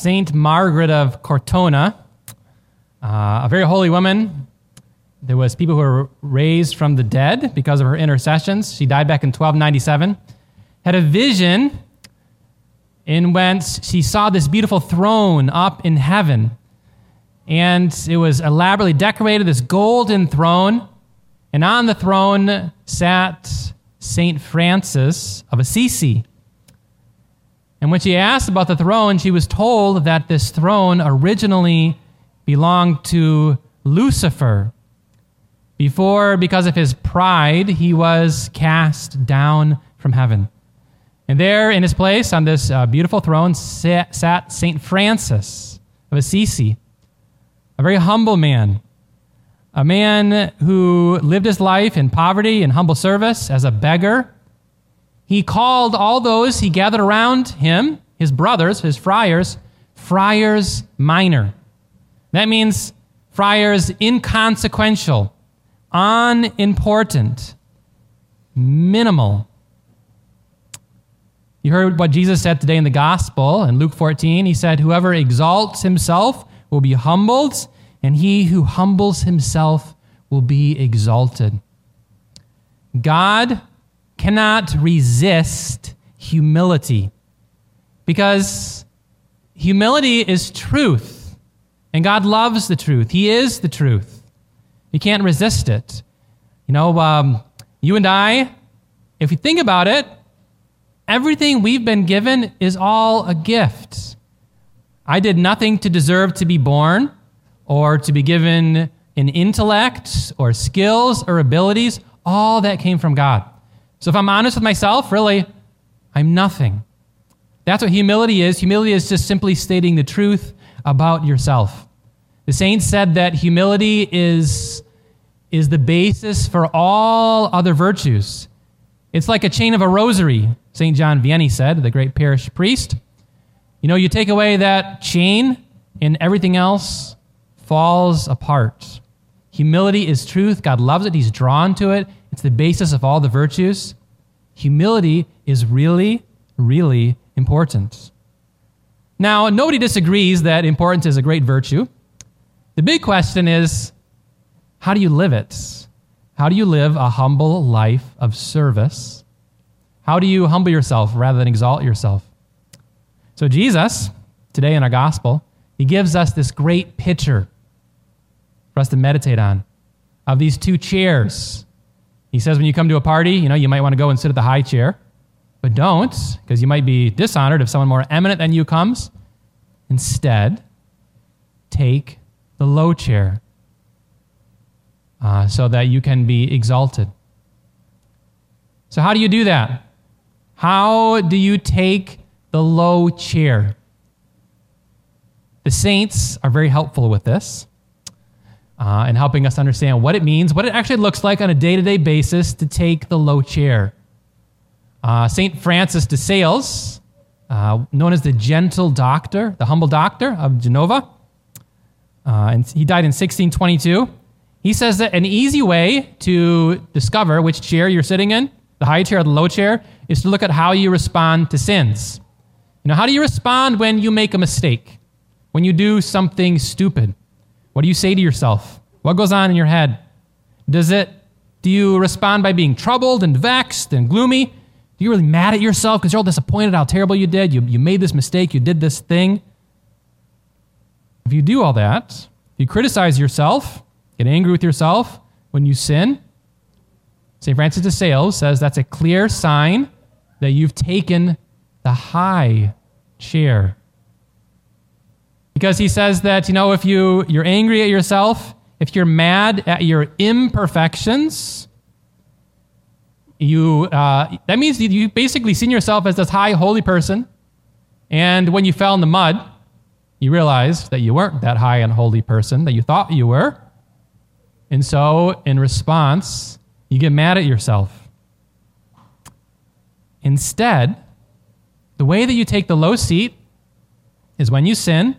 Saint Margaret of Cortona, a very holy woman. There was people who were raised from the dead because of her intercessions. She died back in 1297. Had a vision in whence she saw this beautiful throne up in heaven. And it was elaborately decorated, this golden throne. And on the throne sat Saint Francis of Assisi. And when she asked about the throne, she was told that this throne originally belonged to Lucifer. Before, because of his pride, he was cast down from heaven. And there in his place on this beautiful throne sat Saint Francis of Assisi, a very humble man, a man who lived his life in poverty and humble service as a beggar. He called all those he gathered around him, his brothers, his friars, friars minor. That means friars inconsequential, unimportant, minimal. You heard what Jesus said today in the gospel in Luke 14. He said, whoever exalts himself will be humbled, and he who humbles himself will be exalted. God cannot resist humility because humility is truth, and God loves the truth. He is the truth. You can't resist it. You know, you and I, if you think about it, everything we've been given is all a gift. I did nothing to deserve to be born or to be given an intellect or skills or abilities. All that came from God. So if I'm honest with myself, really, I'm nothing. That's what humility is. Humility is just simply stating the truth about yourself. The saints said that humility is the basis for all other virtues. It's like a chain of a rosary, Saint John Vianney said, the great parish priest. You know, you take away that chain and everything else falls apart. Humility is truth. God loves it. He's drawn to it. It's the basis of all the virtues. Humility is really, really important. Now, nobody disagrees that importance is a great virtue. The big question is, how do you live it? How do you live a humble life of service? How do you humble yourself rather than exalt yourself? So Jesus, today in our gospel, he gives us this great picture for us to meditate on of these two chairs. He says when you come to a party, you know, you might want to go and sit at the high chair, but don't, because you might be dishonored if someone more eminent than you comes. Instead, take the low chair, so that you can be exalted. So how do you do that? How do you take the low chair? The saints are very helpful with this in helping us understand what it means, what it actually looks like on a day-to-day basis to take the low chair. Saint Francis de Sales, known as the gentle doctor, the humble doctor of Genova, and he died in 1622. He says that an easy way to discover which chair you're sitting in, the high chair or the low chair, is to look at how you respond to sins. You know, how do you respond when you make a mistake? When you do something stupid? What do you say to yourself? What goes on in your head? Do you respond by being troubled and vexed and gloomy? Are you really mad at yourself because you're all disappointed how terrible you did? You made this mistake. You did this thing. If you do all that, if you criticize yourself, get angry with yourself when you sin, St. Francis de Sales says that's a clear sign that you've taken the high chair. Because he says that, you know, if you're angry at yourself, if you're mad at your imperfections, that means you basically seen yourself as this high holy person, and when you fell in the mud, you realize that you weren't that high and holy person that you thought you were. And so, in response, you get mad at yourself. Instead, the way that you take the low seat is when you sin,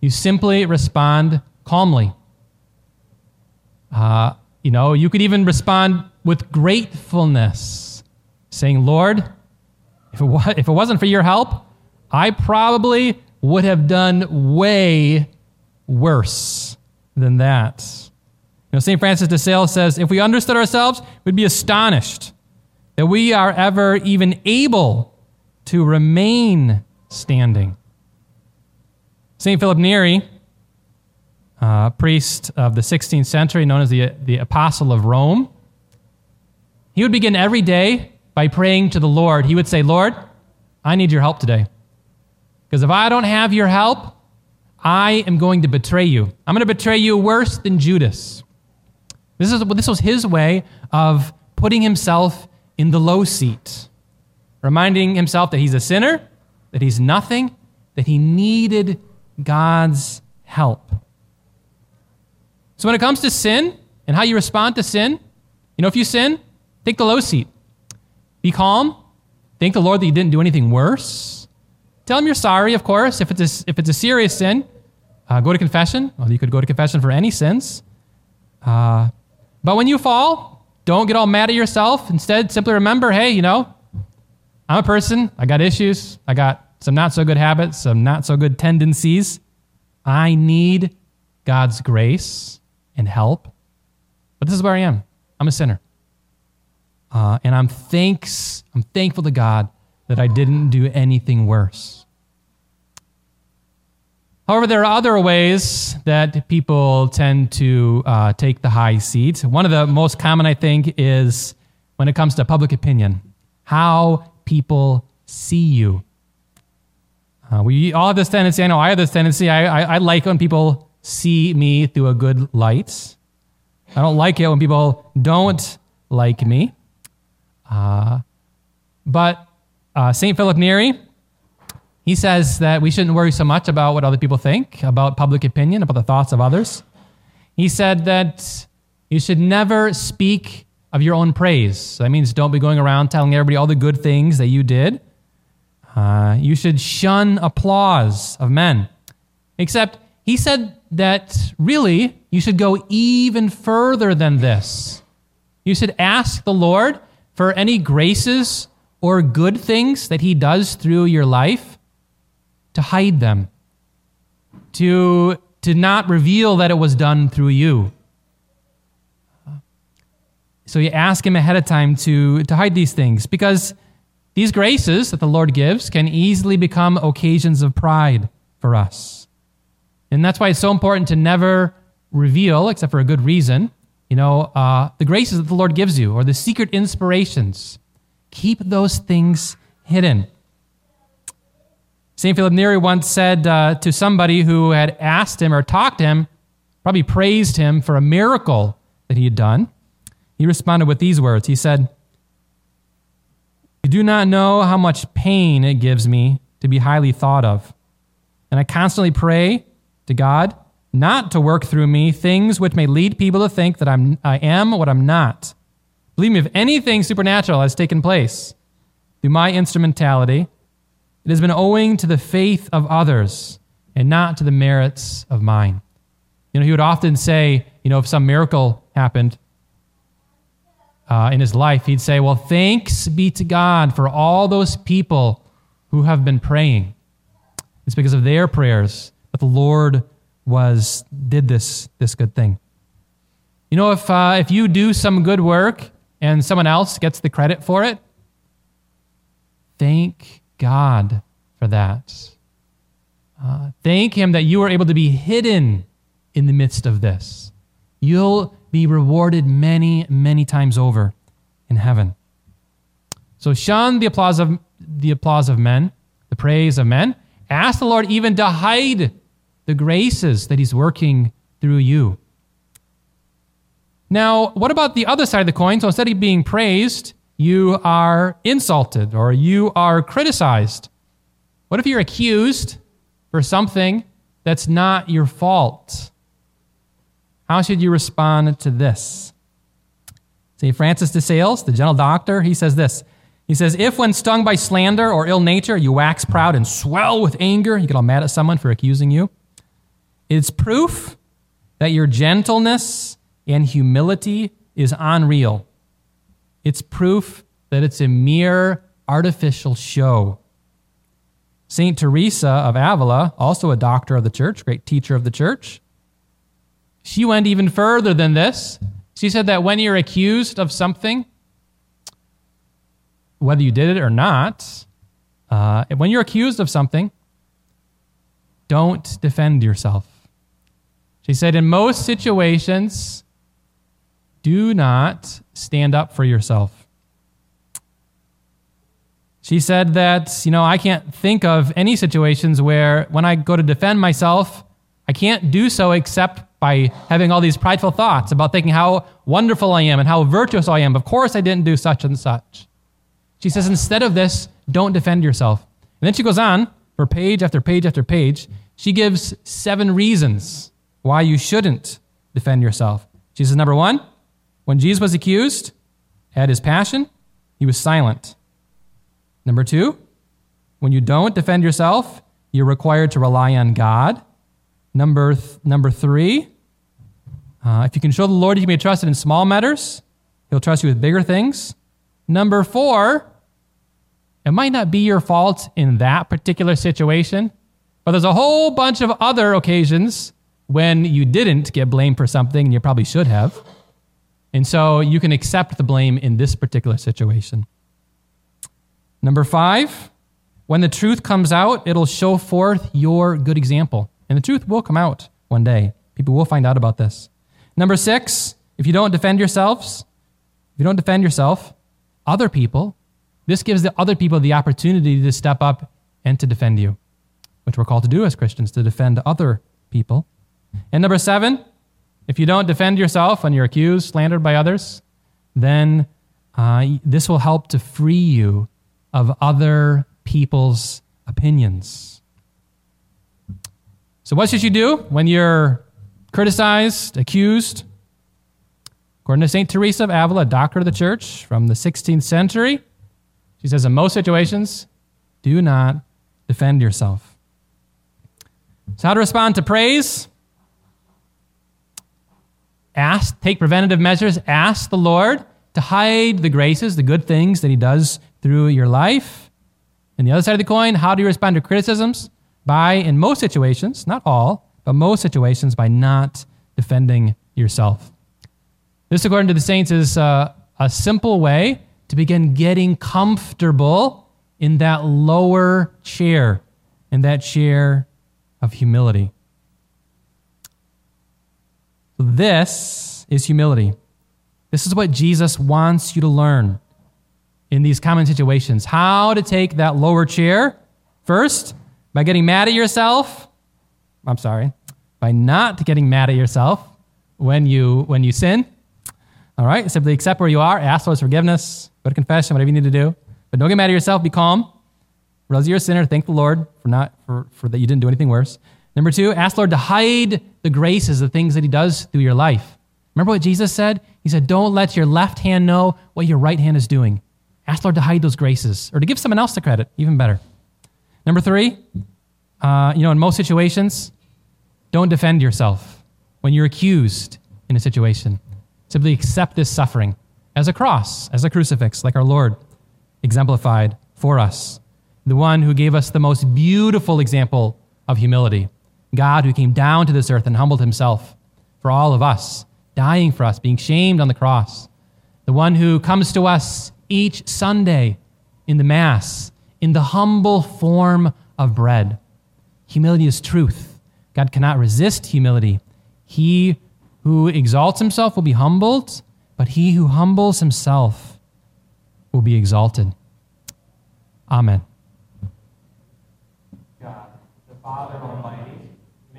you simply respond calmly. You know, you could even respond with gratefulness, saying, Lord, if it wasn't for your help, I probably would have done way worse than that. You know, Saint Francis de Sales says, if we understood ourselves, we'd be astonished that we are ever even able to remain standing. Saint Philip Neri, priest of the 16th century, known as the Apostle of Rome, he would begin every day by praying to the Lord. He would say, Lord, I need your help today. Because if I don't have your help, I am going to betray you. I'm going to betray you worse than Judas. This was his way of putting himself in the low seat, reminding himself that he's a sinner, that he's nothing, that he needed God's help. So when it comes to sin and how you respond to sin, you know, if you sin, take the low seat. Be calm. Thank the Lord that you didn't do anything worse. Tell him you're sorry, of course. If it's a serious sin, go to confession. Well, you could go to confession for any sins. But when you fall, don't get all mad at yourself. Instead, simply remember, hey, you know, I'm a person. I got issues. I got some not-so-good habits, some not-so-good tendencies. I need God's grace and help. But this is where I am. I'm a sinner. And I'm thankful to God that I didn't do anything worse. However, there are other ways that people tend to take the high seat. One of the most common, I think, is when it comes to public opinion, how people see you. We all have this tendency, I know I have this tendency, I like when people see me through a good light. I don't like it when people don't like me. But St. Philip Neri, he says that we shouldn't worry so much about what other people think, about public opinion, about the thoughts of others. He said that you should never speak of your own praise. So that means don't be going around telling everybody all the good things that you did. You should shun applause of men. Except he said that really you should go even further than this. You should ask the Lord for any graces or good things that he does through your life, to hide them, to not reveal that it was done through you. So you ask him ahead of time to hide these things, because these graces that the Lord gives can easily become occasions of pride for us. And that's why it's so important to never reveal, except for a good reason, you know, the graces that the Lord gives you, or the secret inspirations. Keep those things hidden. St. Philip Neri once said to somebody who had asked him or talked to him, probably praised him for a miracle that he had done, he responded with these words. He said, "You do not know how much pain it gives me to be highly thought of. And I constantly pray to God not to work through me things which may lead people to think that I am what I'm not. Believe me, if anything supernatural has taken place through my instrumentality, it has been owing to the faith of others and not to the merits of mine." You know, he would often say, you know, if some miracle happened in his life, he'd say, well, thanks be to God for all those people who have been praying. It's because of their prayers that the Lord did this good thing. You know, if you do some good work and someone else gets the credit for it, thank God for that. Thank him that you were able to be hidden in the midst of this. You'll be rewarded many, many times over in heaven. So shun the applause of men, the praise of men. Ask the Lord even to hide the graces that he's working through you. Now, what about the other side of the coin? So instead of being praised, you are insulted or you are criticized. What if you're accused for something that's not your fault? How should you respond to this? St. Francis de Sales, the gentle doctor, he says this. He says, if when stung by slander or ill nature, you wax proud and swell with anger, you get all mad at someone for accusing you, it's proof that your gentleness and humility is unreal. It's proof that it's a mere artificial show. Saint Teresa of Avila, also a doctor of the church, great teacher of the church, she went even further than this. She said that when you're accused of something, whether you did it or not, when you're accused of something, don't defend yourself. She said, in most situations, do not stand up for yourself. She said that, I can't think of any situations where when I go to defend myself, I can't do so except by having all these prideful thoughts about thinking how wonderful I am and how virtuous I am. Of course, I didn't do such and such. She says, instead of this, don't defend yourself. And then she goes on for page after page after page. She gives 7 reasons why you shouldn't defend yourself. She says, number 1, when Jesus was accused at his passion, he was silent. Number 2, when you don't defend yourself, you're required to rely on God. Number three, if you can show the Lord you can be trusted in small matters, he'll trust you with bigger things. Number 4, it might not be your fault in that particular situation, but there's a whole bunch of other occasions when you didn't get blamed for something and you probably should have. And so you can accept the blame in this particular situation. Number 5, when the truth comes out, it'll show forth your good example. And the truth will come out one day. People will find out about this. Number 6, if you don't defend yourself, this gives the other people the opportunity to step up and to defend you, which we're called to do as Christians, to defend other people. And number 7, if you don't defend yourself when you're accused, slandered by others, then this will help to free you of other people's opinions. So what should you do when you're criticized, accused? According to St. Teresa of Avila, a doctor of the church from the 16th century, she says in most situations, do not defend yourself. So how to respond to praise? Take preventative measures. Ask the Lord to hide the graces, the good things that he does through your life. And the other side of the coin, how do you respond to criticisms? In most situations, not all, but most situations, by not defending yourself. This, according to the saints, is a simple way to begin getting comfortable in that lower chair, in that chair of humility. This is humility. This is what Jesus wants you to learn in these common situations. How to take that lower chair. First, by getting mad at yourself. By not getting mad at yourself when you sin. All right, simply accept where you are. Ask for forgiveness. Go to confession, whatever you need to do. But don't get mad at yourself. Be calm. Realize you're a sinner. Thank the Lord for that you didn't do anything worse. Number 2, ask the Lord to hide the graces, the things that he does through your life. Remember what Jesus said? He said, don't let your left hand know what your right hand is doing. Ask the Lord to hide those graces, or to give someone else the credit, even better. Number 3, in most situations, don't defend yourself when you're accused in a situation. Simply accept this suffering as a cross, as a crucifix, like our Lord exemplified for us. The one who gave us the most beautiful example of humility. God who came down to this earth and humbled himself for all of us, dying for us, being shamed on the cross. The one who comes to us each Sunday in the Mass, in the humble form of bread. Humility is truth. God cannot resist humility. He who exalts himself will be humbled, but he who humbles himself will be exalted. Amen.